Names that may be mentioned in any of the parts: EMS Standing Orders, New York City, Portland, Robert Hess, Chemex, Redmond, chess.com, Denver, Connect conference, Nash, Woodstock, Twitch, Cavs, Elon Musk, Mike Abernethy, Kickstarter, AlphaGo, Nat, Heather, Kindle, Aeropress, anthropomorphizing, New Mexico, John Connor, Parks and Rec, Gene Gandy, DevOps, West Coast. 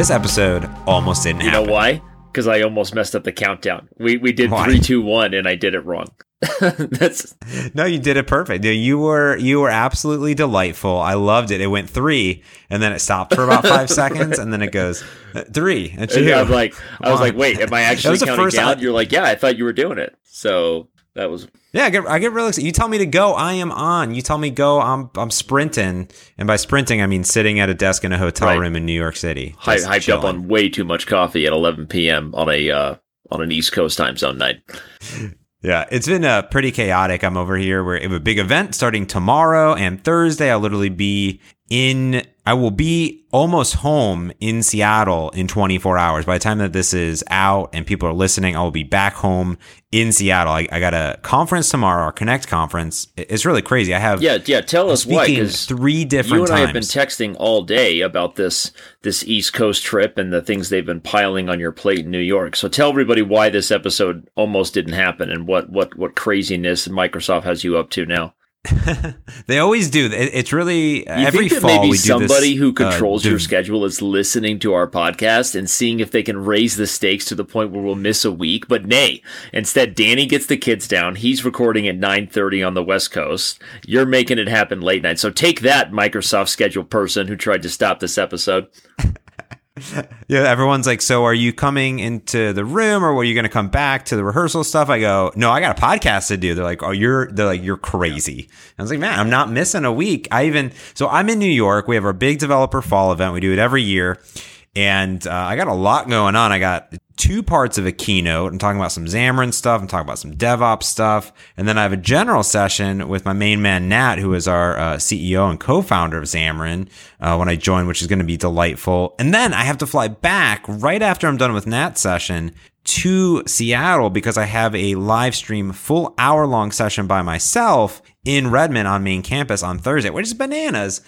This episode almost didn't happen. You know why? Because I almost messed up the countdown. We did 3, 2, 1, and I did it wrong. That's no, you did it perfect. You were absolutely delightful. I loved it. It went 3, and then it stopped for about 5 seconds, and then it goes 3. And I was like, wait, am I actually counting down? You're like, yeah, I thought you were doing it. So that was I get real excited. You tell me to go, I am on. You tell me go, I'm sprinting. And by sprinting, I mean sitting at a desk in a hotel room in New York City, hyped up on way too much coffee at 11 p.m. on an East Coast time zone night. Yeah, it's been pretty chaotic. I'm over here where we have a big event starting tomorrow and Thursday. I will be almost home in Seattle in 24 hours. By the time that this is out and people are listening, I will be back home in Seattle. I got a conference tomorrow, our Connect conference. It's really crazy. Tell us why. 3 different times. You and I have been texting all day about this East Coast trip and the things they've been piling on your plate in New York. So tell everybody why this episode almost didn't happen and what craziness Microsoft has you up to now. They always do. It's really every fall. Maybe somebody who controls your schedule is listening to our podcast and seeing if they can raise the stakes to the point where we'll miss a week. But nay, instead, Danny gets the kids down. He's recording at 9:30 on the West Coast. You're making it happen late night. So take that, Microsoft schedule person who tried to stop this episode. Yeah, everyone's like, so are you coming into the room or were you going to come back to the rehearsal stuff? I go, no, I got a podcast to do. They're like, oh, you're crazy. And I was like, man, I'm not missing a week. So I'm in New York. We have our big developer fall event. We do it every year. And I got a lot going on. I got 2 parts of a keynote. I'm talking about some Xamarin stuff. I'm talking about some DevOps stuff. And then I have a general session with my main man, Nat, who is our CEO and co-founder of Xamarin when I join, which is going to be delightful. And then I have to fly back right after I'm done with Nat's session to Seattle because I have a live stream, full hour-long session by myself in Redmond on main campus on Thursday, which is bananas.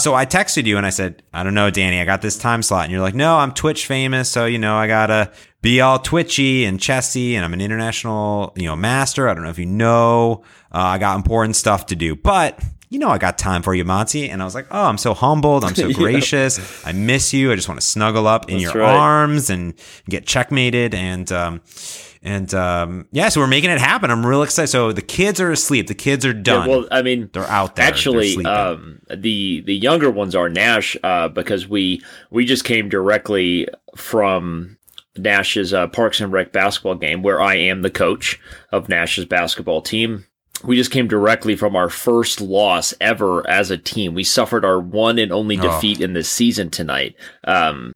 So I texted you and I said, I don't know, Danny, I got this time slot. And you're like, no, I'm Twitch famous. So, I got to be all twitchy and chessy and I'm an international, master. I don't know if you know, I got important stuff to do, but I got time for you, Monty. And I was like, oh, I'm so humbled. I'm so gracious. Yeah. I miss you. I just want to snuggle up in your arms and get checkmated. So we're making it happen. I'm real excited. So the kids are asleep. The kids are done. Yeah, well, they're out there. Actually, the younger ones are Nash, because we just came directly from Nash's Parks and Rec basketball game, where I am the coach of Nash's basketball team. We just came directly from our first loss ever as a team. We suffered our one and only defeat in this season tonight. We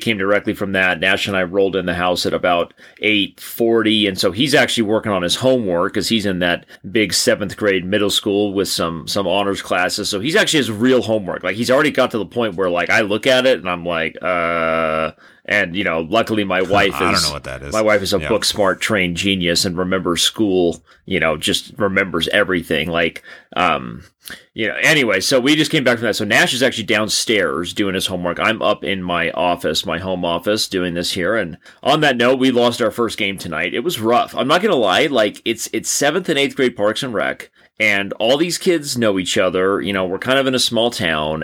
came directly from that. Nash and I rolled in the house at about 8:40. And so he's actually working on his homework because he's in that big 7th grade middle school with some honors classes. So he's actually has real homework. Like he's already got to the point where like I look at it and I'm like, luckily my wife I don't know what that is. My wife is a book smart, trained genius and remembers school, just remembers everything. Like, anyway, so we just came back from that. So Nash is actually downstairs doing his homework. I'm up in my office, my home office, doing this here. And on that note, we lost our first game tonight. It was rough. I'm not going to lie. Like it's 7th and 8th grade Parks and Rec. And all these kids know each other. We're kind of in a small town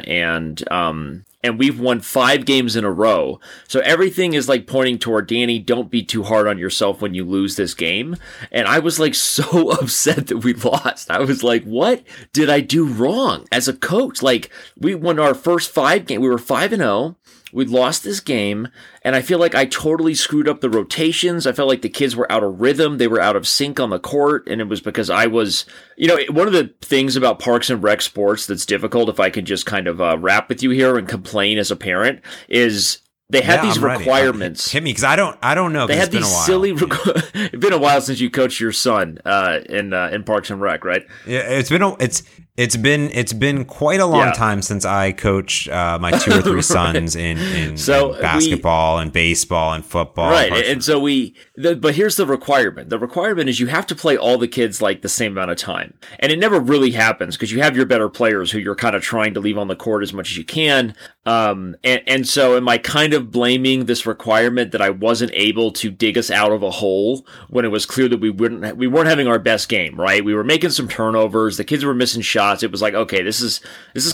and we've won 5 games in a row. So everything is like pointing toward Danny, don't be too hard on yourself when you lose this game. And I was like so upset that we lost. I was like, what did I do wrong as a coach? Like we won our first 5 games. We were 5-0. We lost this game, and I feel like I totally screwed up the rotations. I felt like the kids were out of rhythm. They were out of sync on the court, and it was because I was, one of the things about Parks and Rec sports that's difficult, if I could just kind of rap with you here and complain as a parent, is they have these requirements. Hit me, because I don't know. They have these silly requirements. It's been a while since you coached your son in Parks and Rec, right? Yeah, it's been quite a long time since I coached my 2 or 3 right. sons in basketball and baseball and football. Right, and so but here's the requirement. The requirement is you have to play all the kids like the same amount of time. And it never really happens because you have your better players who you're kind of trying to leave on the court as much as you can. And so am I kind of blaming this requirement that I wasn't able to dig us out of a hole when it was clear that we weren't having our best game, right? We were making some turnovers. The kids were missing shots. It was like, okay, this is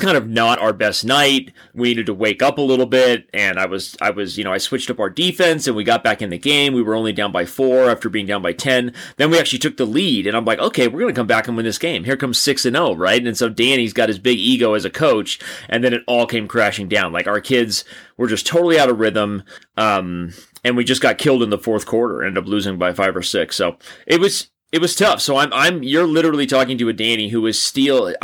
kind of not our best night. We needed to wake up a little bit. And I switched up our defense and we got back in the game. We were only down by 4 after being down by 10. Then we actually took the lead and I'm like, okay, we're going to come back and win this game. Here comes 6-0, right? And so Danny's got his big ego as a coach. And then it all came crashing down. Like our kids were just totally out of rhythm, and we just got killed in the fourth quarter. Ended up losing by 5 or 6. So it was tough. So you're literally talking to a Danny who is still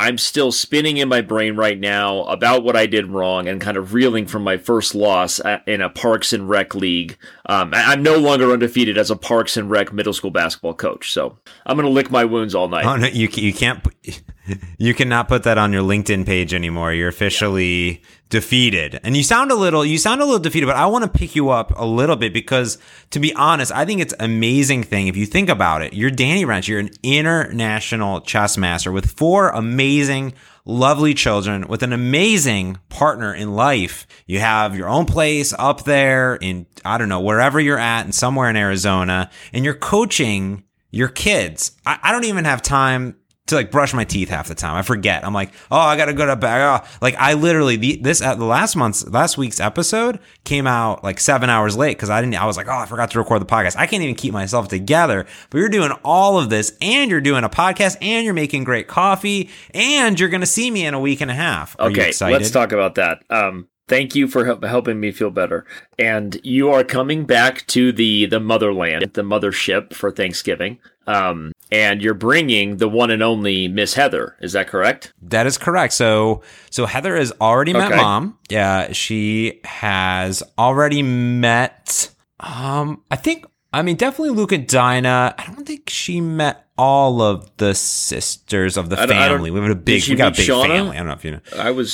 spinning in my brain right now about what I did wrong and kind of reeling from my first loss in a Parks and Rec league. I'm no longer undefeated as a Parks and Rec middle school basketball coach. So I'm gonna lick my wounds all night. Oh, no, you can't. You cannot put that on your LinkedIn page anymore. You're officially defeated. And you sound a little defeated, but I want to pick you up a little bit because, to be honest, I think it's an amazing thing. If you think about it, you're Danny Wrench. You're an international chess master with 4 amazing, lovely children, with an amazing partner in life. You have your own place up there in, I don't know, wherever you're at and somewhere in Arizona, and you're coaching your kids. I don't even have time to like brush my teeth half the time. I forget. I'm like, oh, I gotta go to bed. Oh. Like I literally last week's episode came out like 7 hours late because I was like, oh, I forgot to record the podcast. I can't even keep myself together. But you're doing all of this, and you're doing a podcast, and you're making great coffee, and you're gonna see me in a week and a half. Are you excited? Let's talk about that. Thank you for helping me feel better. And you are coming back to the motherland, the mothership for Thanksgiving. And you're bringing the one and only Miss Heather. Is that correct? That is correct. So Heather has already met Mom. Yeah, she has already met, definitely Luke and Dinah. I don't think she met all of the sisters of the family. We got a big Shauna? Family. I don't know if you know.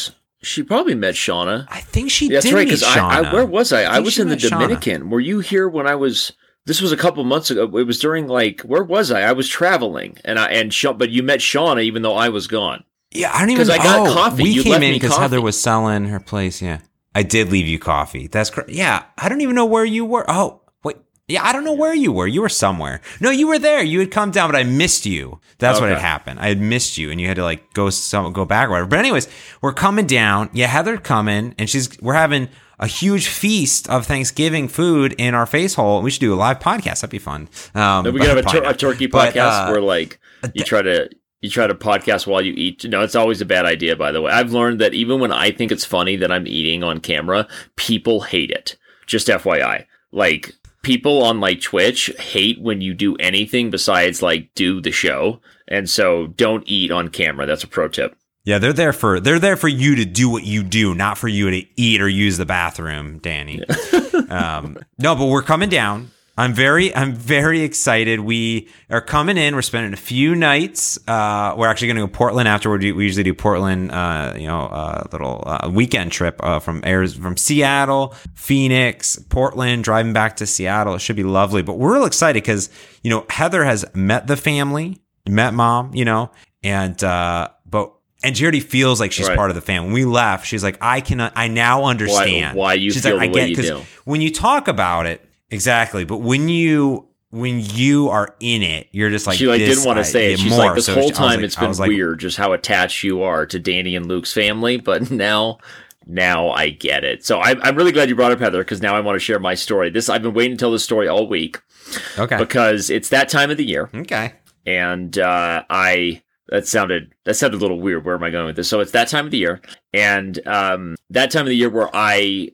She probably met Shauna. I think she did meet Shauna. That's right, because where was I? I was in the Dominican. Shauna. Were you here when I was... This was a couple months ago. It was during where was I? I was traveling, but you met Shauna even though I was gone. Yeah, I don't even know. Because I got coffee. You came in because Heather was selling her place. Yeah, I did leave you coffee. That's correct. Yeah, I don't even know where you were. Oh, wait. Yeah, I don't know where you were. You were somewhere. No, you were there. You had come down, but I missed you. That's okay. What had happened. I had missed you, and you had to go back or whatever. But anyways, we're coming down. Yeah, Heather coming, and we're having a huge feast of Thanksgiving food in our face hole. We should do a live podcast. That'd be fun. We could have a turkey podcast where you try to podcast while you eat. No, it's always a bad idea, by the way. I've learned that even when I think it's funny that I'm eating on camera, people hate it. Just FYI. People on Twitch hate when you do anything besides do the show. And so don't eat on camera. That's a pro tip. Yeah, they're there for you to do what you do, not for you to eat or use the bathroom, Danny. Yeah. No, but we're coming down. I'm very excited. We are coming in. We're spending a few nights. We're actually going to go to Portland afterward. We usually do Portland, little weekend trip from Seattle, Phoenix, Portland, driving back to Seattle. It should be lovely. But we're real excited because Heather has met the family, met Mom, and she already feels like she's part of the family. When we left, she's like, I now understand. Why you she's feel like, the I way get, you do. When you talk about it, exactly. But when you are in it, you're just like, she didn't want to say it. She's more. This whole time it's been weird just how attached you are to Danny and Luke's family. But now I get it. So I'm really glad you brought up Heather because now I want to share my story. I've been waiting until this story all week. Okay. Because it's that time of the year. Okay. And That sounded a little weird. Where am I going with this? So it's that time of the year, and that time of the year where I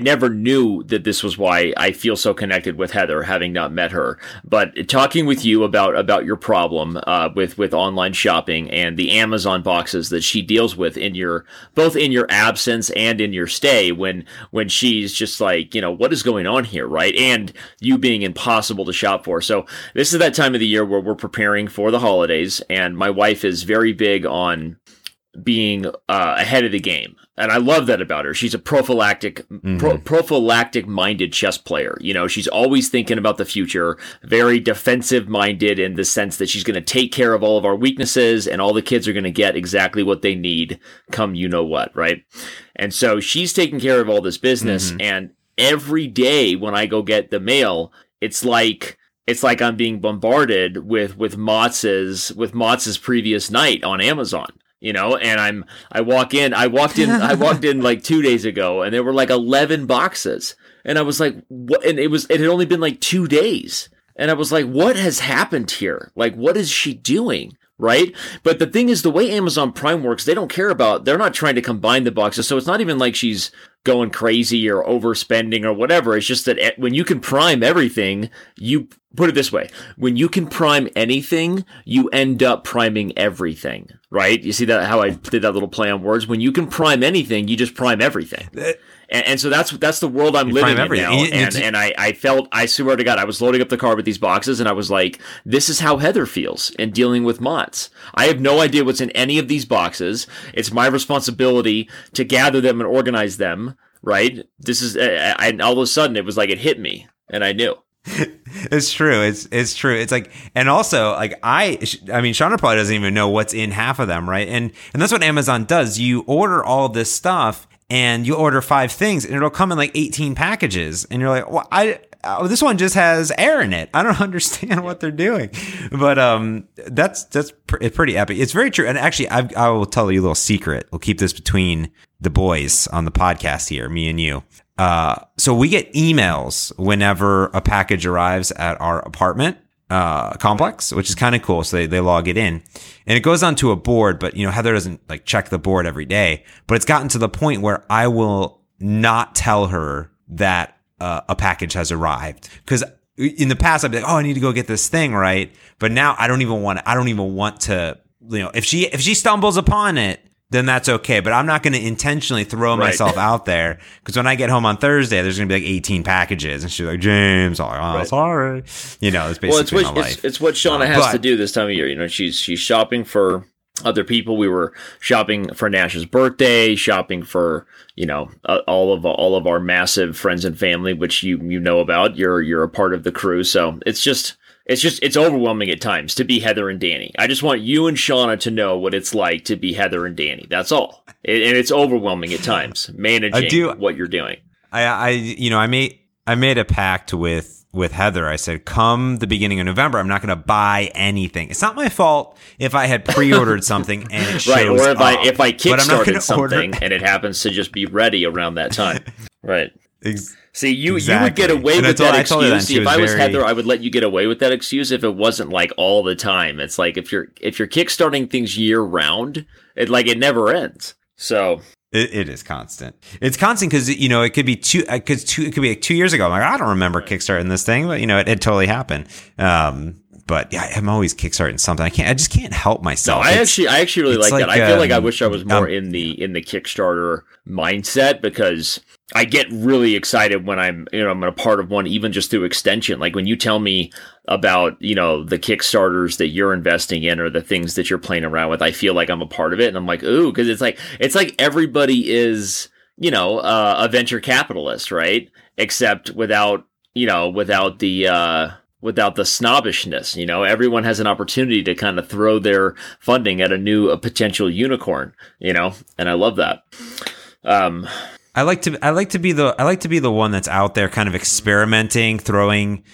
never knew that this was why I feel so connected with Heather, having not met her. But talking with you about your problem with online shopping and the Amazon boxes that she deals with both in your absence and in your stay when she's just like, what is going on here, right? And you being impossible to shop for. So this is that time of the year where we're preparing for the holidays, and my wife is very big on being ahead of the game. And I love that about her. She's a prophylactic minded chess player. You know, she's always thinking about the future, very defensive minded in the sense that she's going to take care of all of our weaknesses and all the kids are going to get exactly what they need come you know what, right? And so she's taking care of all this business. Mm-hmm. And every day when I go get the mail, it's like I'm being bombarded with Motz's previous night on Amazon. You know, and I walked in like 2 days ago and there were like 11 boxes and I was like, what? And it had only been like 2 days. And I was like, what has happened here? Like, what is she doing? Right. But the thing is, the way Amazon Prime works, they're not trying to combine the boxes. So it's not even like she's going crazy or overspending or whatever. It's just that when you can prime everything, you put it this way. When you can prime anything, you end up priming everything, right? You see that how I did that little play on words? When you can prime anything, you just prime everything. And so that's the world I'm living in now. I swear to God, I was loading up the car with these boxes and I was like, this is how Heather feels in dealing with Mods. I have no idea what's in any of these boxes. It's my responsibility to gather them and organize them. Right. This is, and all of a sudden it was like, it hit me and I knew. It's true. It's true. It's like, and also like, I mean, Shauna probably doesn't even know what's in half of them. Right. And that's what Amazon does. You order all this stuff and you order 5 things and it'll come in like 18 packages. And you're like, well, this one just has air in it. I don't understand what they're doing, but that's pretty epic. It's very true. And actually, I will tell you a little secret. We'll keep this between the boys on the podcast here, me and you. So we get emails whenever a package arrives at our apartment complex, which is kind of cool. So they log it in and it goes onto a board, but you know, Heather doesn't like check the board every day, but it's gotten to the point where I will not tell her that a package has arrived. Because in the past I'd be like, oh, I need to go get this thing, right? But now I don't even want to, you know, if she stumbles upon it, then that's okay. But I'm not going to intentionally throw myself out there, because when I get home on Thursday, there's going to be like 18 packages. And she's like, James, sorry. You know, it's basically it's what Shauna has to do this time of year. You know, she's shopping for other people. We were shopping for Nash's birthday, shopping for, you know, all of our massive friends and family, which you know about. You're a part of the crew, so it's overwhelming at times to be Heather and Danny. I just want you and Shauna to know what it's like to be Heather and Danny. That's all, and it's overwhelming at times managing what you're doing. I made a pact with Heather. I said, come the beginning of November, I'm not going to buy anything. It's not my fault if I had pre-ordered something and it shows up. Right, or if I kickstarted something and it happens to just be ready around that time. Right. See, you would get away with that excuse. See, if I was Heather, I would let you get away with that excuse if it wasn't like all the time. It's like if you're kickstarting things year round, it never ends. So it is constant. It's constant because, you know, it could be like 2 years ago. I'm like, I don't remember kickstarting this thing, but you know, it totally happened. But yeah, I'm always kickstarting something. I just can't help myself. No, I actually really like that. I feel like I wish I was more in the Kickstarter mindset, because I get really excited when I'm a part of one, even just through extension. Like when you tell me about, you know, the Kickstarters that you're investing in or the things that you're playing around with, I feel like I'm a part of it. And I'm like, ooh, because it's like everybody is, you know, a venture capitalist, right? Except without the snobbishness. You know, everyone has an opportunity to kind of throw their funding at a potential unicorn, you know, and I love that. I like to be the one that's out there kind of experimenting, throwing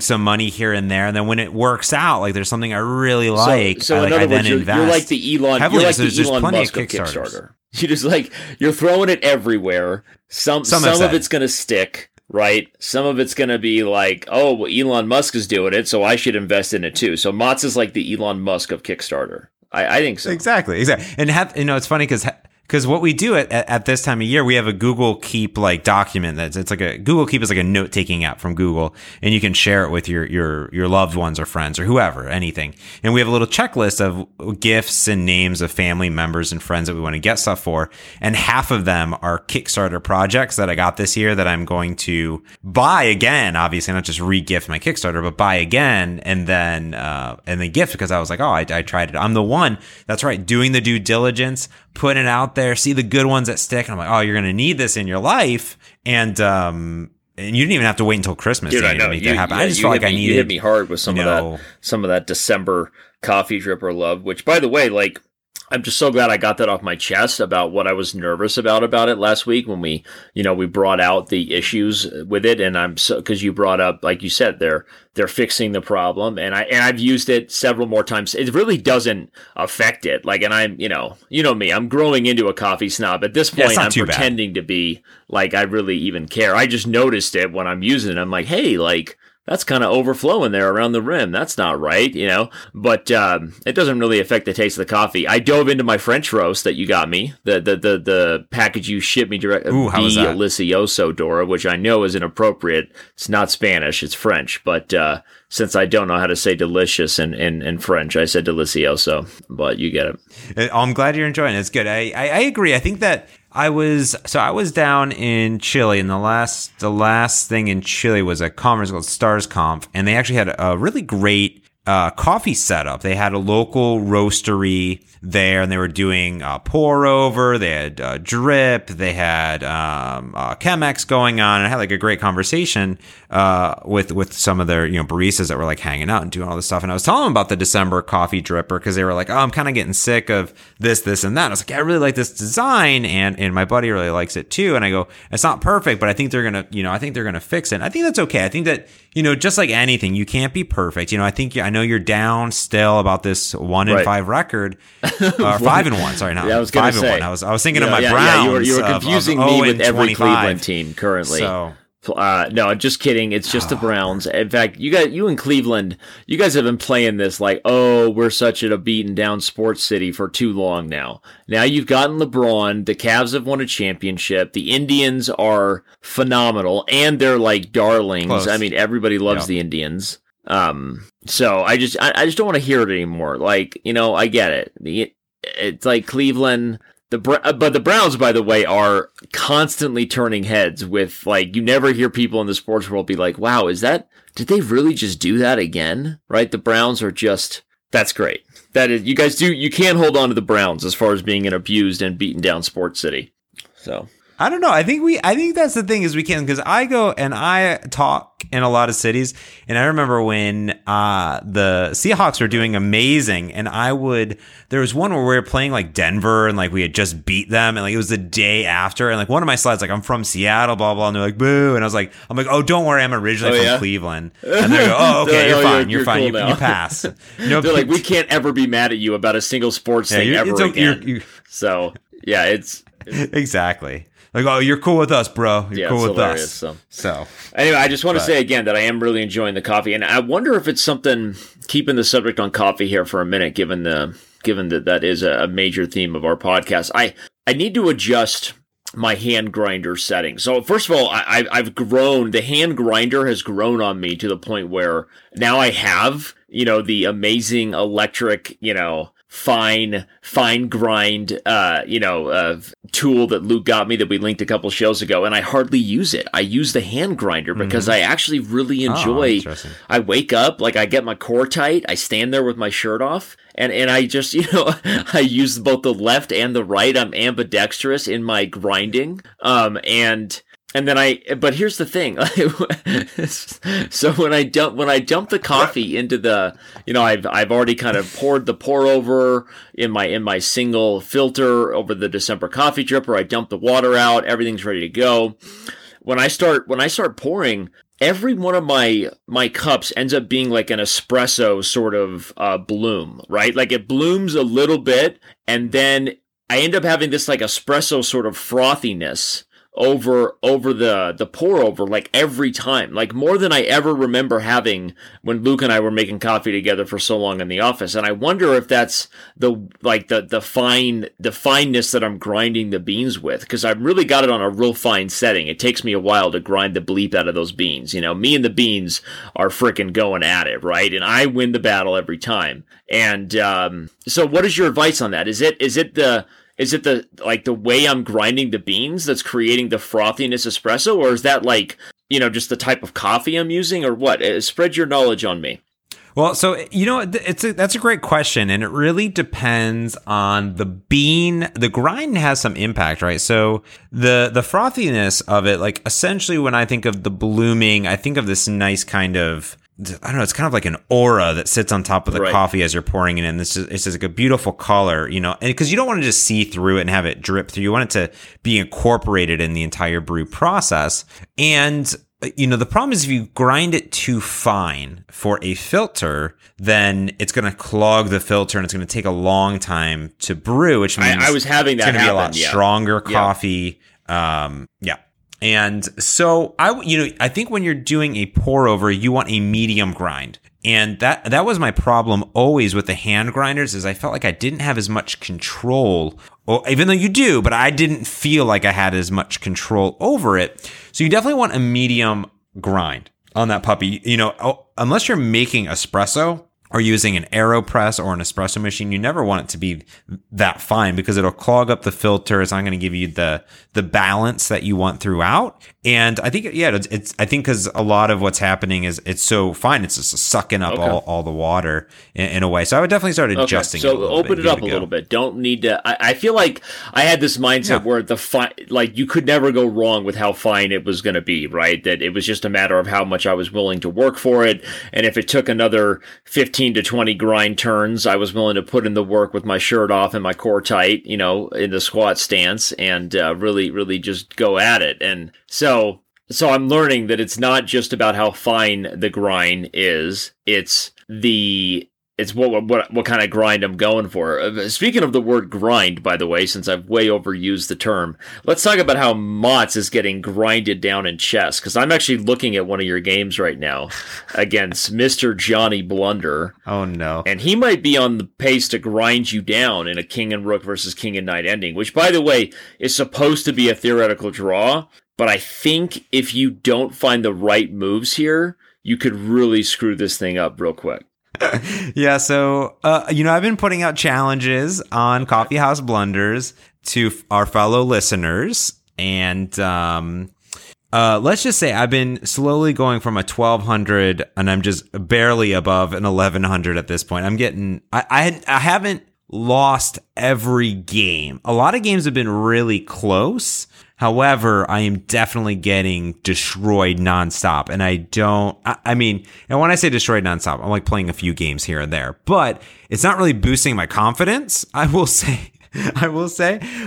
some money here and there, and then when it works out, like there's something I really like. So in other words, you're like the Elon Musk Kickstarter. You just like, you're throwing it everywhere. Some of it's gonna stick, right? Some of it's gonna be like, oh, well, Elon Musk is doing it, so I should invest in it too. So Motz is like the Elon Musk of Kickstarter. I think so. Exactly. And you know, it's funny because Because what we do at this time of year, we have a Google Keep like document that's Google Keep is like a note taking app from Google, and you can share it with your loved ones or friends or whoever, anything. And we have a little checklist of gifts and names of family members and friends that we want to get stuff for. And half of them are Kickstarter projects that I got this year that I'm going to buy again, obviously not just re-gift my Kickstarter, but buy again and then gift, because I was like, oh, I tried it. I'm the one that's right doing the due diligence, putting it out there, see the good ones that stick. And I'm like, oh, you're going to need this in your life. And you didn't even have to wait until Christmas to make that happen. Yeah, I just felt like I needed. You hit me hard with some of that December coffee dripper love, which, by the way, like, I'm just so glad I got that off my chest about what I was nervous about it last week when we, we brought out the issues with it. And because you brought up, like you said, they're fixing the problem, and I've used it several more times. It really doesn't affect it. Like, and I'm, you know me, I'm growing into a coffee snob at this point. I'm pretending to be like, I really even care. I just noticed it when I'm using it. I'm like, hey, like, that's kind of overflowing there around the rim. That's not right, But it doesn't really affect the taste of the coffee. I dove into my French roast that you got me, the package you shipped me directly. Ooh, how was that? Delicioso, Dora, which I know is inappropriate. It's not Spanish, it's French. But since I don't know how to say delicious in French, I said delicioso. But you get it. I'm glad you're enjoying it. It's good. I agree. I think that. I was down in Chile, and the last thing in Chile was a conference called StarsConf, and they actually had a really great coffee setup. They had a local roastery there, and they were doing pour over. They had drip. They had Chemex going on, and I had like a great conversation with some of their baristas that were like hanging out and doing all this stuff. And I was telling them about the December coffee dripper, because they were like, "Oh, I'm kind of getting sick of this and that." And I was like, "I really like this design, and my buddy really likes it too." And I go, "It's not perfect, but I think they're gonna fix it." And I think that's okay. I think that just like anything, you can't be perfect. I know you're down still about this 1-5 record, 5-1. Sorry, not 5-1. I was thinking of my Browns. You were confusing me with every Cleveland team currently. So. No, just kidding. It's just the Browns. In fact, you in Cleveland, you guys have been playing this like, oh, we're such a beaten down sports city for too long now. Now you've gotten LeBron. The Cavs have won a championship. The Indians are phenomenal, and they're like darlings. Close. I mean, everybody loves the Indians. So I just don't want to hear it anymore. Like, I get it. It's like Cleveland, but the Browns, by the way, are constantly turning heads with, like, you never hear people in the sports world be like, wow, did they really just do that again? Right? The Browns are just, that's great. That is, you can't hold on to the Browns as far as being an abused and beaten down sports city. So. I don't know. I think that's the thing is we can, because I go and I talk in a lot of cities, and I remember when the Seahawks were doing amazing, and there was one where we were playing like Denver, and like we had just beat them, and like it was the day after, and like one of my slides like, I'm from Seattle, blah blah, and they're like, boo, and I was like, oh, don't worry, I'm originally from Cleveland, and they go, oh, okay, you're fine, you're fine, cool, you pass. They're like, we can't ever be mad at you about a single sports thing ever again. So yeah, it's exactly. Like, oh, you're cool with us, bro. You're cool with us. So anyway, I just want to say again that I am really enjoying the coffee, and I wonder if it's something, keeping the subject on coffee here for a minute, given that that is a major theme of our podcast. I need to adjust my hand grinder setting. So first of all, I've grown. The hand grinder has grown on me to the point where now I have the amazing electric fine grind tool that Luke got me that we linked a couple shows ago, and I hardly use it. I use the hand grinder because I actually really enjoy. I wake up, like, I get my core tight, I stand there with my shirt off, and I just I use both the left and the right. I'm ambidextrous in my grinding, and then but here's the thing. So when I dump the coffee into the, I've already kind of poured the pour over in my single filter over the December coffee dripper. I dump the water out. Everything's ready to go. When I start pouring, every one of my cups ends up being like an espresso sort of bloom, right? Like, it blooms a little bit, and then I end up having this like espresso sort of frothiness over the pour over, like every time, like more than I ever remember having when Luke and I were making coffee together for so long in the office. And I wonder if that's the fineness that I'm grinding the beans with, because I've really got it on a real fine setting. It takes me a while to grind the bleep out of those beans. You know, me and the beans are freaking going at it, right? And I win the battle every time. And so what is your advice on that? Is it the way I'm grinding the beans that's creating the frothiness espresso, or is that like, you know, just the type of coffee I'm using, or what? Spread your knowledge on me. Well, so, you know, that's a great question, and it really depends on the bean. The grind has some impact, right? So the frothiness of it, like essentially when I think of the blooming, I think of this nice kind of, I don't know, it's kind of like an aura that sits on top of the coffee as you're pouring it in. It's just like a beautiful color, you know, and because you don't want to just see through it and have it drip through. You want it to be incorporated in the entire brew process. And, you know, the problem is if you grind it too fine for a filter, then it's going to clog the filter and it's going to take a long time to brew, which means I was having that it's going to be a lot stronger coffee. Yeah. And so I think when you're doing a pour over, you want a medium grind. And that was my problem always with the hand grinders, is I felt like I didn't have as much control, or even though you do, but I didn't feel like I had as much control over it. So you definitely want a medium grind on that puppy. You know, unless you're making espresso or using an AeroPress or an espresso machine, you never want it to be that fine because it'll clog up the filter. It's not going to give you the balance that you want throughout. And I think, because a lot of what's happening is it's so fine, it's just sucking up all the water in a way. So I would definitely start adjusting it a little bit. So open it up a little bit. Don't need to. I feel like I had this mindset where you could never go wrong with how fine it was going to be, right? That it was just a matter of how much I was willing to work for it. And if it took another 15 to 20 grind turns, I was willing to put in the work with my shirt off and my core tight, you know, in the squat stance, and really, really just go at it. And so I'm learning that it's not just about how fine the grind is, it's what kind of grind I'm going for. Speaking of the word grind, by the way, since I've way overused the term, let's talk about how Mott's is getting grinded down in chess, because I'm actually looking at one of your games right now against Mr. Johnny Blunder. Oh, no. And he might be on the pace to grind you down in a king and rook versus king and knight ending, which, by the way, is supposed to be a theoretical draw. But I think if you don't find the right moves here, you could really screw this thing up real quick. Yeah, so, you know, I've been putting out challenges on Coffee House Blunders to our fellow listeners. And let's just say I've been slowly going from a 1,200, and I'm just barely above an 1,100 at this point. I'm getting – I haven't lost every game. A lot of games have been really close. However, I am definitely getting destroyed nonstop, and and when I say destroyed nonstop, I'm like playing a few games here and there, but it's not really boosting my confidence, I will say,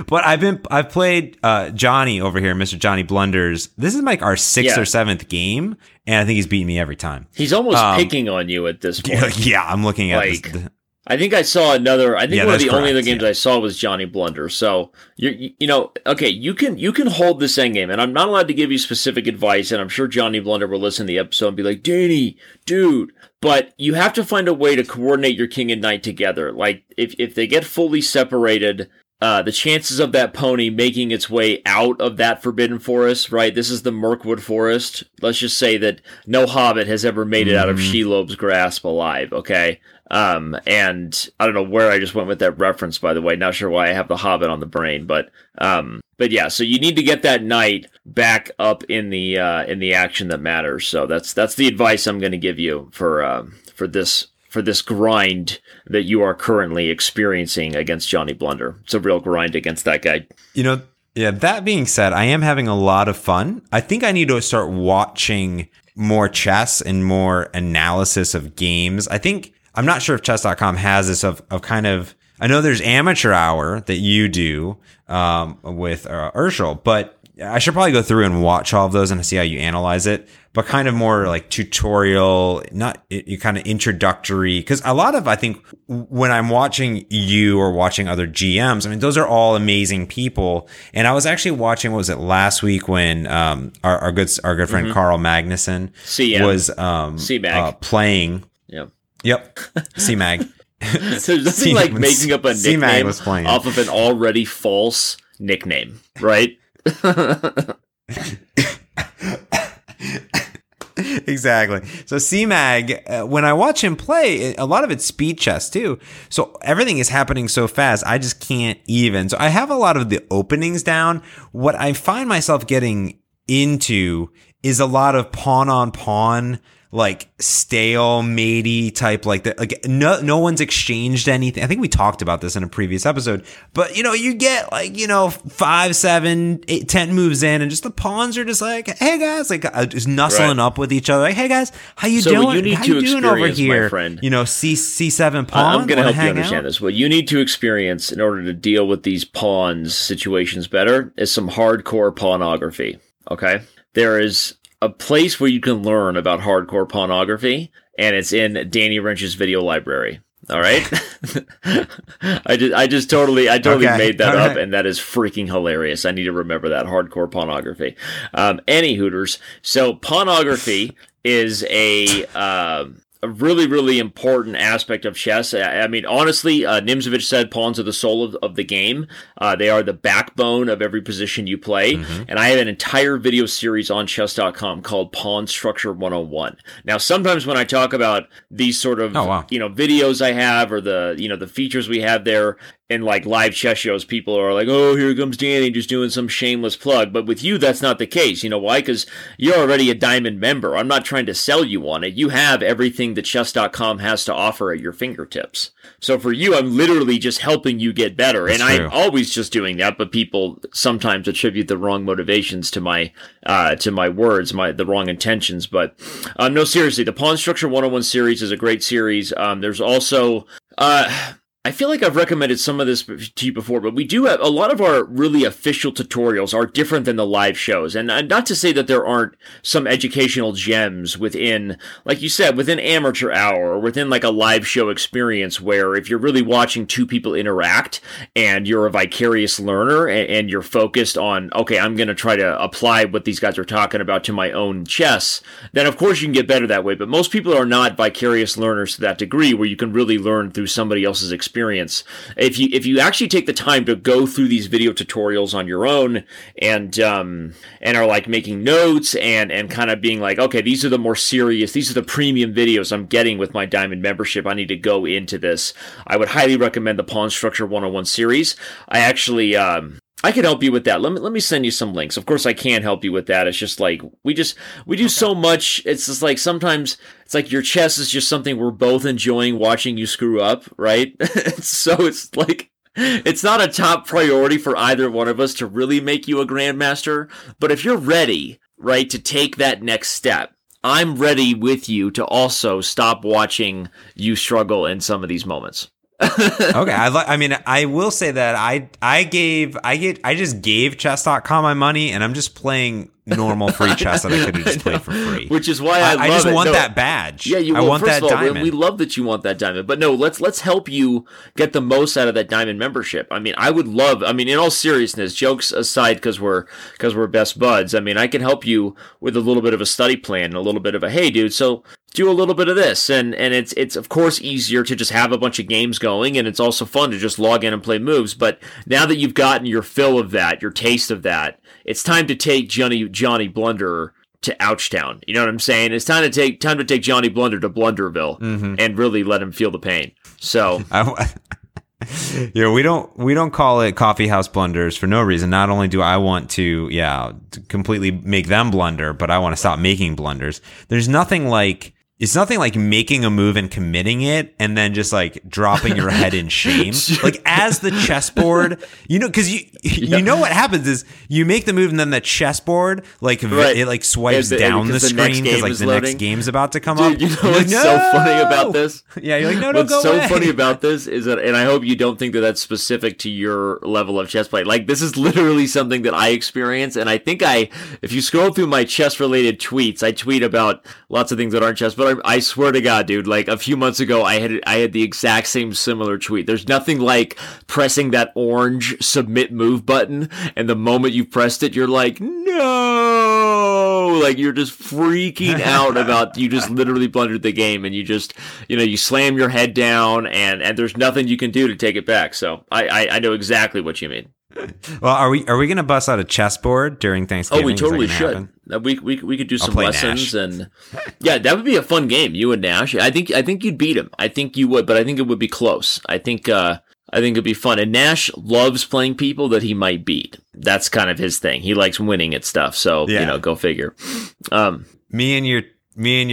but I've played Johnny over here, Mr. Johnny Blunders. This is like our sixth or seventh game, and I think he's beating me every time. He's almost picking on you at this point. Yeah, I'm looking at like, this. I think I saw another. I think one of the only other games I saw was Johnny Blunder. So you can hold this endgame, and I'm not allowed to give you specific advice. And I'm sure Johnny Blunder will listen to the episode and be like, "Danny, dude." But you have to find a way to coordinate your king and knight together. Like if they get fully separated, the chances of that pony making its way out of that forbidden forest, right? This is the Mirkwood Forest. Let's just say that no hobbit has ever made it out of Shelobe's grasp alive. Okay. And I don't know where I just went with that reference, by the way. Not sure why I have the Hobbit on the brain, but yeah, so you need to get that knight back up in the action that matters. So that's the advice I'm going to give you for this grind that you are currently experiencing against Johnny Blunder. It's a real grind against that guy. You know, yeah, that being said, I am having a lot of fun. I think I need to start watching more chess and more analysis of games. I think I'm not sure if chess.com has this of kind of, I know there's amateur hour that you do with Urshel, but I should probably go through and watch all of those and see how you analyze it, but kind of more like tutorial, not you kind of introductory. Cause a lot of, I think when I'm watching you or watching other GMs, I mean, those are all amazing people. And I was actually watching, what was it last week when, our good friend, mm-hmm. Carl Magnuson was, C-Mag. Playing. Yep. Yep. C-Mag. So this is like making up a nickname off of an already false nickname, right? Exactly. So C-Mag, when I watch him play, a lot of it's speed chess too. So everything is happening so fast, I just can't even. So I have a lot of the openings down. What I find myself getting into is a lot of pawn on pawn, like stale matey type, like that. Like no one's exchanged anything. I think we talked about this in a previous episode, but you get like, 5, 7, 8, 10 moves in, and just the pawns are just like, hey guys, like just nuzzling up with each other. Like, hey guys, how you doing? What you need how to you doing over here, my friend? C7 pawn. I'm going to help you understand this. What you need to experience in order to deal with these pawns situations better is some hardcore pawnography. Okay, there is a place where you can learn about hardcore pawnography, and it's in Danny Wrench's video library. All right. I totally made that up, and that is freaking hilarious. I need to remember that, hardcore pawnography. Any Hooters. So pawnography is a really, really important aspect of chess. I mean, honestly, Nimzowitsch said pawns are the soul of the game. They are the backbone of every position you play. Mm-hmm. And I have an entire video series on chess.com called Pawn Structure 101. Now, sometimes when I talk about these sort of, videos I have, or the features we have there, and like live chess shows, people are like, oh, here comes Danny just doing some shameless plug. But with you, that's not the case. You know why? Because you're already a Diamond member. I'm not trying to sell you on it. You have everything that chess.com has to offer at your fingertips. So for you, I'm literally just helping you get better. That's and true. I'm always just doing that. But people sometimes attribute the wrong motivations to my words, the wrong intentions. But no, seriously, the Pawn Structure 101 series is a great series. There's also... I feel like I've recommended some of this to you before, but we do have a lot of our really official tutorials are different than the live shows. And not to say that there aren't some educational gems within, like you said, within amateur hour or within like a live show experience, where if you're really watching two people interact and you're a vicarious learner and you're focused on, okay, I'm going to try to apply what these guys are talking about to my own chess, then of course you can get better that way. But most people are not vicarious learners to that degree where you can really learn through somebody else's experience. If you actually take the time to go through these video tutorials on your own and are like making notes and kind of being like, okay, these are the more serious, these are the premium videos I'm getting with my Diamond membership. I need to go into this. I would highly recommend the Pawn Structure 101 series. I actually I can help you with that. Let me send you some links. Of course, I can't help you with that. It's just like we do so much. It's just like sometimes it's like your chess is just something we're both enjoying watching you screw up, right? So it's like it's not a top priority for either one of us to really make you a grandmaster. But if you're ready, right, to take that next step, I'm ready with you to also stop watching you struggle in some of these moments. Okay, I will say that I just gave chess.com my money, and I'm just playing normal free chess that I could have just played for free, which is why I love just want that badge. Yeah, I want that diamond. We love that you want that diamond, but no, let's help you get the most out of that diamond membership. I mean, I would love. I mean, in all seriousness, jokes aside, because we're best buds. I mean, I can help you with a little bit of a study plan and a little bit of a hey, dude. So. Do a little bit of this, and it's of course easier to just have a bunch of games going, and it's also fun to just log in and play moves. But now that you've gotten your fill of that, your taste of that, it's time to take Johnny Blunder to Ouchtown. You know what I'm saying? It's time to take Johnny Blunder to Blunderville, mm-hmm. and really let him feel the pain. So. We don't call it coffee house blunders for no reason. Not only do I want to completely make them blunder, but I want to stop making blunders. There's nothing like It's nothing like making a move and committing it and then just like dropping your head in shame. Like as the chessboard, you know, because you know what happens is you make the move and then the chessboard like it like swipes down the screen because like the next game's about to come up. You know what's so funny about this? Yeah, you're like, no, no, go away. What's so funny about this is that, and I hope you don't think that that's specific to your level of chess play. Like this is literally something that I experience, and I think if you scroll through my chess-related tweets, I tweet about lots of things that aren't chess, but I swear to God, dude, like a few months ago, I had the exact same similar tweet. There's nothing like pressing that orange submit move button, and the moment you pressed it, you're like, no, like you're just freaking out about, you just literally blundered the game, and you just, you know, you slam your head down, and there's nothing you can do to take it back. So I know exactly what you mean. Well, are we going to bust out a chessboard during Thanksgiving? Oh, we totally should. We could do some lessons, and yeah, that would be a fun game. You and Nash, I think you'd beat him. I think you would, but I think it would be close. I think it'd be fun. And Nash loves playing people that he might beat. That's kind of his thing. He likes winning at stuff. So yeah. You know, go figure. Me and your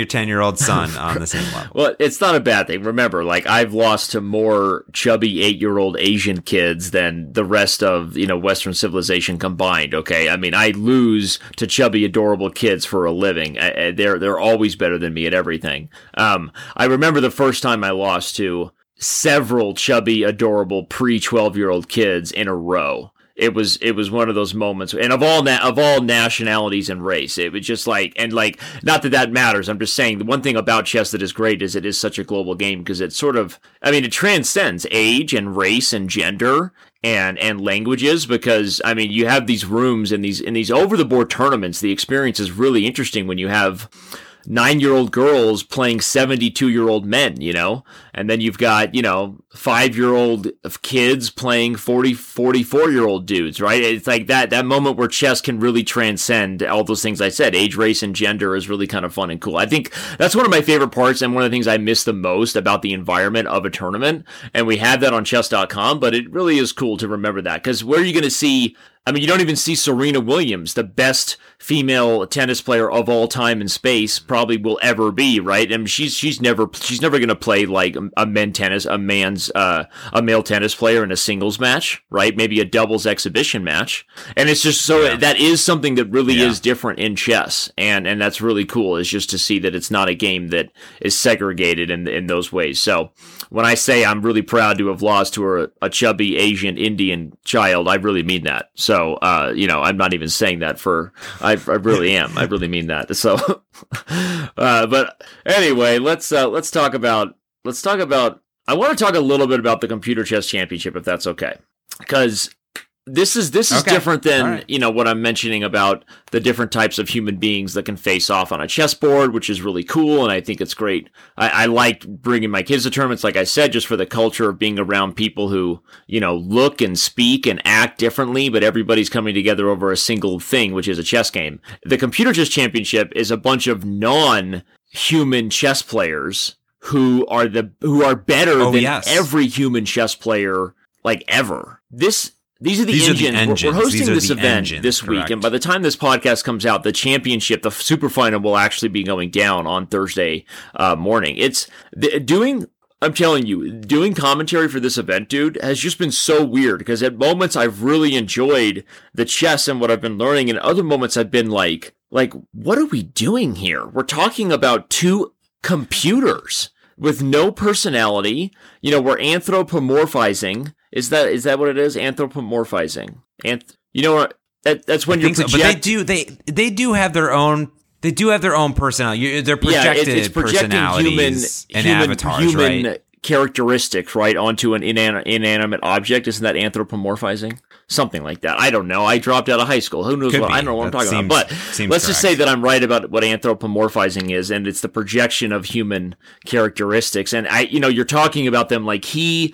10-year-old son on the same level. Well, it's not a bad thing. Remember, like I've lost to more chubby 8-year-old Asian kids than the rest of, you know, Western civilization combined. Okay, I mean, I lose to chubby, adorable kids for a living. They're always better than me at everything. I remember the first time I lost to several chubby, adorable pre-12-year-old kids in a row. It was one of those moments, and of all nationalities and race, it was just like, and like, not that that matters. I'm just saying the one thing about chess that is great is it is such a global game because it's sort of, I mean, it transcends age and race and gender and languages, because I mean, you have these rooms and these over the board tournaments. The experience is really interesting when you have 9-year-old girls playing 72-year-old men, you know, and then you've got, you know, 5-year-old kids playing 44-year-old dudes, right? It's like that moment where chess can really transcend all those things I said. Age, race, and gender is really kind of fun and cool. I think that's one of my favorite parts and one of the things I miss the most about the environment of a tournament, and we have that on chess.com, but it really is cool to remember that, because where are you going to see... I mean, you don't even see Serena Williams, the best female tennis player of all time in space, probably will ever be, right? I mean, she's never going to play like a male tennis player in a singles match, right? Maybe a doubles exhibition match, and it's just so that is something that really is different in chess, and that's really cool, is just to see that it's not a game that is segregated in those ways. So when I say I'm really proud to have lost to a chubby Asian Indian child, I really mean that. So, you know, I'm not even saying that I really am. I really mean that. So, but anyway, let's talk about, I want to talk a little bit about the Computer Chess Championship, if that's okay. Because this is okay. Different than, you know, what I'm mentioning about the different types of human beings that can face off on a chessboard, which is really cool. And I think it's great. I like bringing my kids to tournaments, like I said, just for the culture of being around people who, you know, look and speak and act differently, but everybody's coming together over a single thing, which is a chess game. The Computer Chess Championship is a bunch of non-human chess players who are better than every human chess player, like, ever. These are the engines. We're hosting this event this week, and by the time this podcast comes out, the championship, the super final, will actually be going down on Thursday morning. I'm telling you, doing commentary for this event, dude, has just been so weird, because at moments I've really enjoyed the chess and what I've been learning, and other moments I've been like, what are we doing here? We're talking about two computers with no personality. You know, we're anthropomorphizing. Is that what it is? Anthropomorphizing. You know what? That's when you're projecting. So, but they do have their own personality. They're projected. It's projecting personalities and avatars, right? Characteristics, right, onto an inanimate object. Isn't that anthropomorphizing? Something like that. I don't know. I dropped out of high school. Who knows? I don't know what I'm talking about. But let's just say that I'm right about what anthropomorphizing is, and it's the projection of human characteristics. And you're talking about them like he's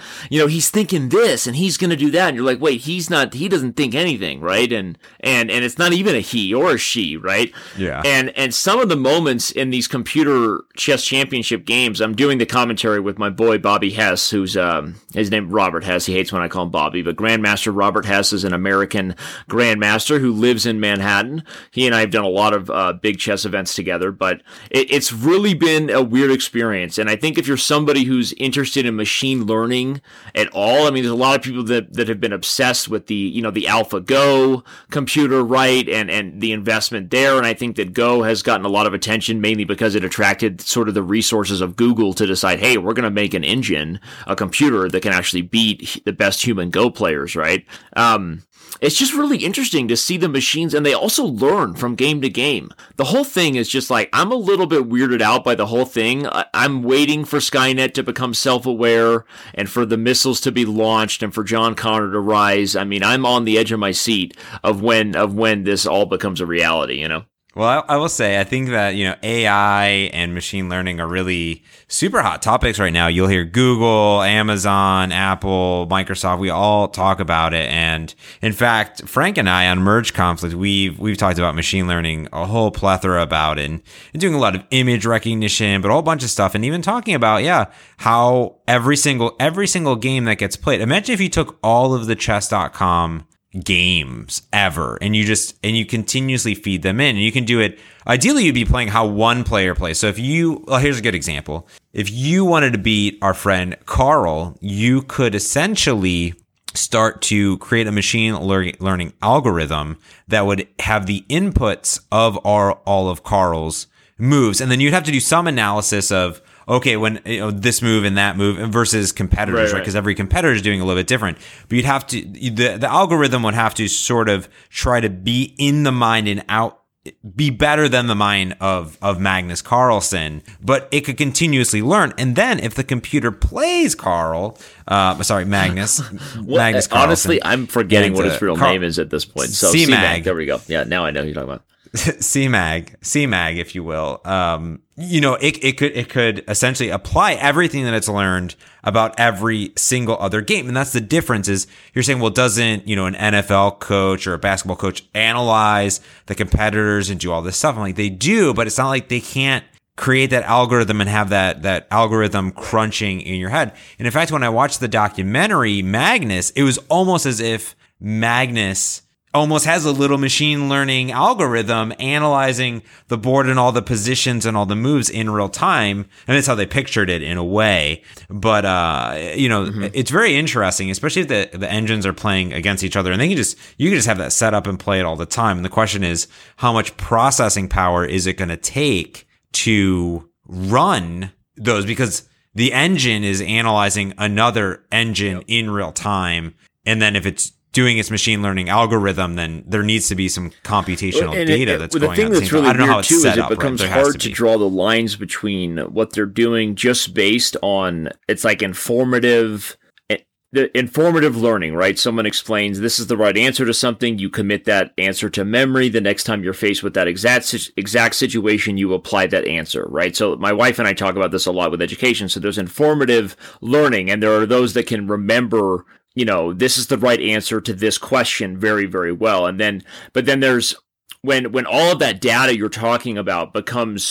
thinking this and he's going to do that, and you're like, wait, he's not. He doesn't think anything, right? And it's not even a he or a she, right? Yeah. And some of the moments in these computer chess championship games, I'm doing the commentary with my boy Bobby Hess, who's his name Robert Hess. He hates when I call him Bobby, but Grandmaster Robert Hess. Hess is an American grandmaster who lives in Manhattan. He and I have done a lot of big chess events together, but it's really been a weird experience. And I think if you're somebody who's interested in machine learning at all, I mean, there's a lot of people that have been obsessed with the, you know, the AlphaGo computer, right? And the investment there. And I think that Go has gotten a lot of attention mainly because it attracted sort of the resources of Google to decide, hey, we're going to make an engine, a computer that can actually beat the best human Go players, right? It's just really interesting to see the machines, and they also learn from game to game. The whole thing is just like, I'm a little bit weirded out by the whole thing. I'm waiting for Skynet to become self-aware and for the missiles to be launched and for John Connor to rise. I mean, I'm on the edge of my seat of when this all becomes a reality, you know? Well, I will say, I think that, you know, AI and machine learning are really super hot topics right now. You'll hear Google, Amazon, Apple, Microsoft, we all talk about it. And in fact, Frank and I on Merge Conflict, we've talked about machine learning, a whole plethora about it, and doing a lot of image recognition, but a whole bunch of stuff. And even talking about, how every single game that gets played. Imagine if you took all of the chess.com games ever and you continuously feed them in, and you can do it. Ideally, you'd be playing how one player plays. So here's a good example. If you wanted to beat our friend Carl, you could essentially start to create a machine learning algorithm that would have the inputs of all of Carl's moves. And then you'd have to do some analysis of, okay, when this move and that move versus competitors, right? Because every competitor is doing a little bit different. But you'd have to, the algorithm would have to sort of try to be in the mind and out, be better than the mind of Magnus Carlsen, but it could continuously learn. And then if the computer plays Magnus. Magnus Carlsen. Honestly, I'm forgetting what his real name is at this point. So C-Mag. There we go. Yeah, now I know who you're talking about. C-Mag, if you will. It could essentially apply everything that it's learned about every single other game. And that's the difference is you're saying, well, doesn't, an NFL coach or a basketball coach analyze the competitors and do all this stuff? I'm like, they do, but it's not like they can't create that algorithm and have that algorithm crunching in your head. And in fact, when I watched the documentary Magnus, it was almost as if Magnus almost has a little machine learning algorithm analyzing the board and all the positions and all the moves in real time. And that's how they pictured it in a way. But, It's very interesting, especially if the engines are playing against each other, and you can just have that set up and play it all the time. And the question is, how much processing power is it going to take to run those? Because the engine is analyzing another engine in real time. And then if it's doing its machine learning algorithm, then there needs to be some computational data that's going on. The thing that's really weird too is it becomes hard to draw the lines between what they're doing just based on, it's like informative learning, right? Someone explains this is the right answer to something. You commit that answer to memory. The next time you're faced with that exact situation, you apply that answer, right? So my wife and I talk about this a lot with education. So there's informative learning, and there are those that can remember, this is the right answer to this question very, very well. And then, but then there's when all of that data you're talking about becomes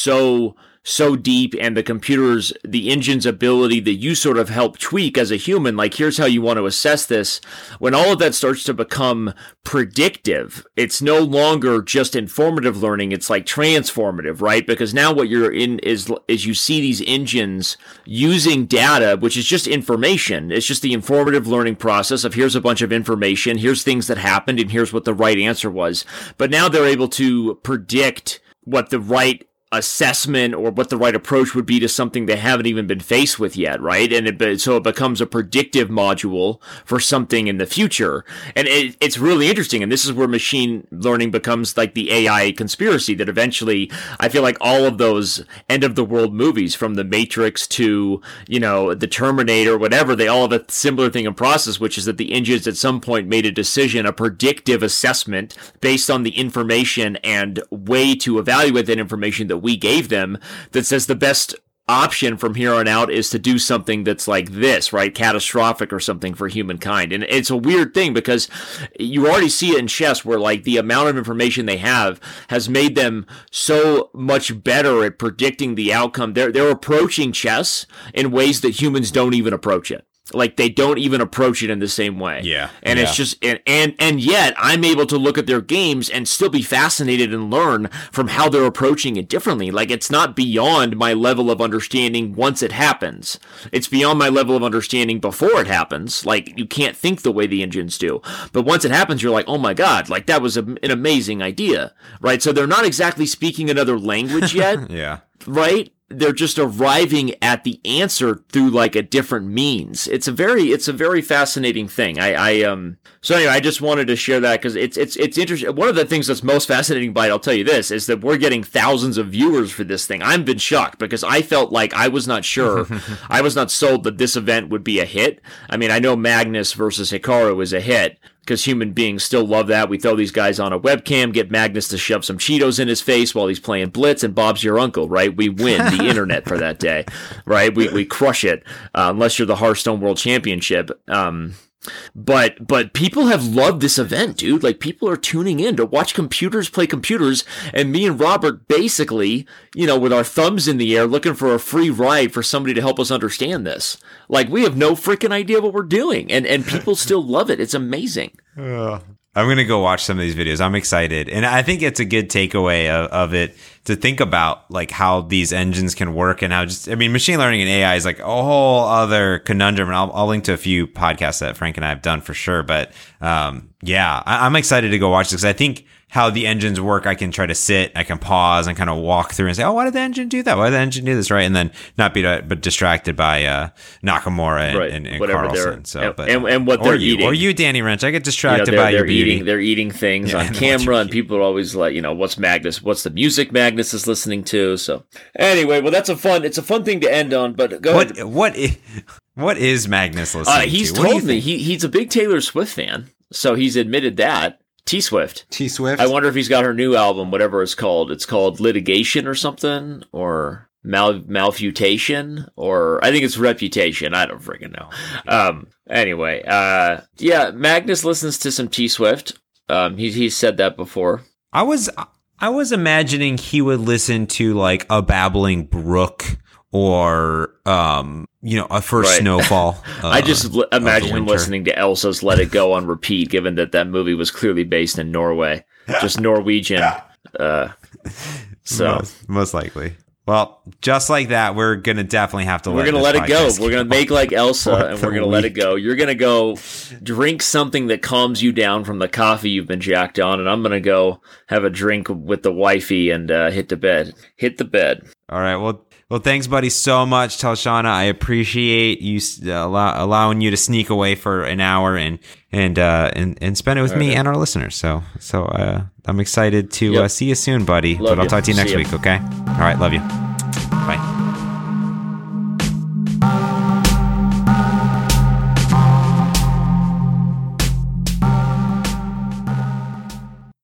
so deep, and the engine's ability that you sort of help tweak as a human, like, here's how you want to assess this. When all of that starts to become predictive, it's no longer just informative learning. It's like transformative, right? Because now what you're in is you see these engines using data, which is just information. It's just the informative learning process of here's a bunch of information, here's things that happened, and here's what the right answer was. But now they're able to predict what the right assessment or what the right approach would be to something they haven't even been faced with yet, right? And so it becomes a predictive module for something in the future. And it's really interesting. And this is where machine learning becomes like the AI conspiracy that eventually, I feel like all of those end of the world movies, from The Matrix to, The Terminator, whatever, they all have a similar thing in process, which is that the engines at some point made a decision, a predictive assessment based on the information and way to evaluate that information that we gave them, that says the best option from here on out is to do something that's like this, right? Catastrophic or something for humankind. And it's a weird thing because you already see it in chess where like the amount of information they have has made them so much better at predicting the outcome. They're approaching chess in ways that humans don't even approach it. Like, they don't even approach it in the same way. Yeah. And it's just, and yet I'm able to look at their games and still be fascinated and learn from how they're approaching it differently. Like, it's not beyond my level of understanding once it happens. It's beyond my level of understanding before it happens. Like, you can't think the way the Indians do. But once it happens, you're like, oh my God, like, that was an amazing idea. Right. So they're not exactly speaking another language yet. Yeah. Right. They're just arriving at the answer through like a different means. It's a very fascinating thing. So anyway, I just wanted to share that because it's interesting. One of the things that's most fascinating by it, I'll tell you this, is that we're getting thousands of viewers for this thing. I've been shocked because I felt like I was not sure, I was not sold that this event would be a hit. I mean, I know Magnus versus Hikaru is a hit, because human beings still love that. We throw these guys on a webcam, get Magnus to shove some Cheetos in his face while he's playing Blitz, and Bob's your uncle, right? We win the internet for that day, right? We crush it, unless you're the Hearthstone World Championship. But people have loved this event, dude. Like, people are tuning in to watch computers play computers, and me and Robert basically, you know, with our thumbs in the air looking for a free ride for somebody to help us understand this. Like, we have no freaking idea what we're doing, and people still love it. It's amazing. I'm going to go watch some of these videos. I'm excited. And I think it's a good takeaway of it to think about, like, how these engines can work and how just, I mean, machine learning and AI is like a whole other conundrum. And I'll link to a few podcasts that Frank and I have done for sure. But I'm excited to go watch this because I think how the engines work, I can try to sit, I can pause and kind of walk through and say, oh, why did the engine do that? Why did the engine do this? Right. And then not be distracted by Nakamura and Carlsen. So, but, and what they're eating. Or you, Danny Wrench. I get distracted by your beauty. They're eating things on camera, and people are always like, you know, what's Magnus? What's the music Magnus is listening to? So anyway, well, it's a fun thing to end on, but go ahead. What is Magnus listening to? He's told me he's a big Taylor Swift fan, so he's admitted that. T-Swift. I wonder if he's got her new album, whatever it's called. It's called Litigation or something, or Malfutation, or I think it's Reputation. I don't freaking know. Anyway, Magnus listens to some T-Swift. He's said that before. I was imagining he would listen to like a babbling brook or a first snowfall. I just imagine him listening to Elsa's Let It Go on repeat, given that movie was clearly based in Norway. Just Norwegian. So most likely. Well, just like that, we're going to definitely have to let it go. We're going to make like Elsa, and we're going to let it go. You're going to go drink something that calms you down from the coffee you've been jacked on, and I'm going to go have a drink with the wifey and hit the bed. All right, well, thanks, buddy, so much, tell Shauna. I appreciate you allowing you to sneak away for an hour and spend it with me and our listeners. So I'm excited to see you soon, buddy. Love but I'll you. Talk to you next week, okay? All right, love you. Bye.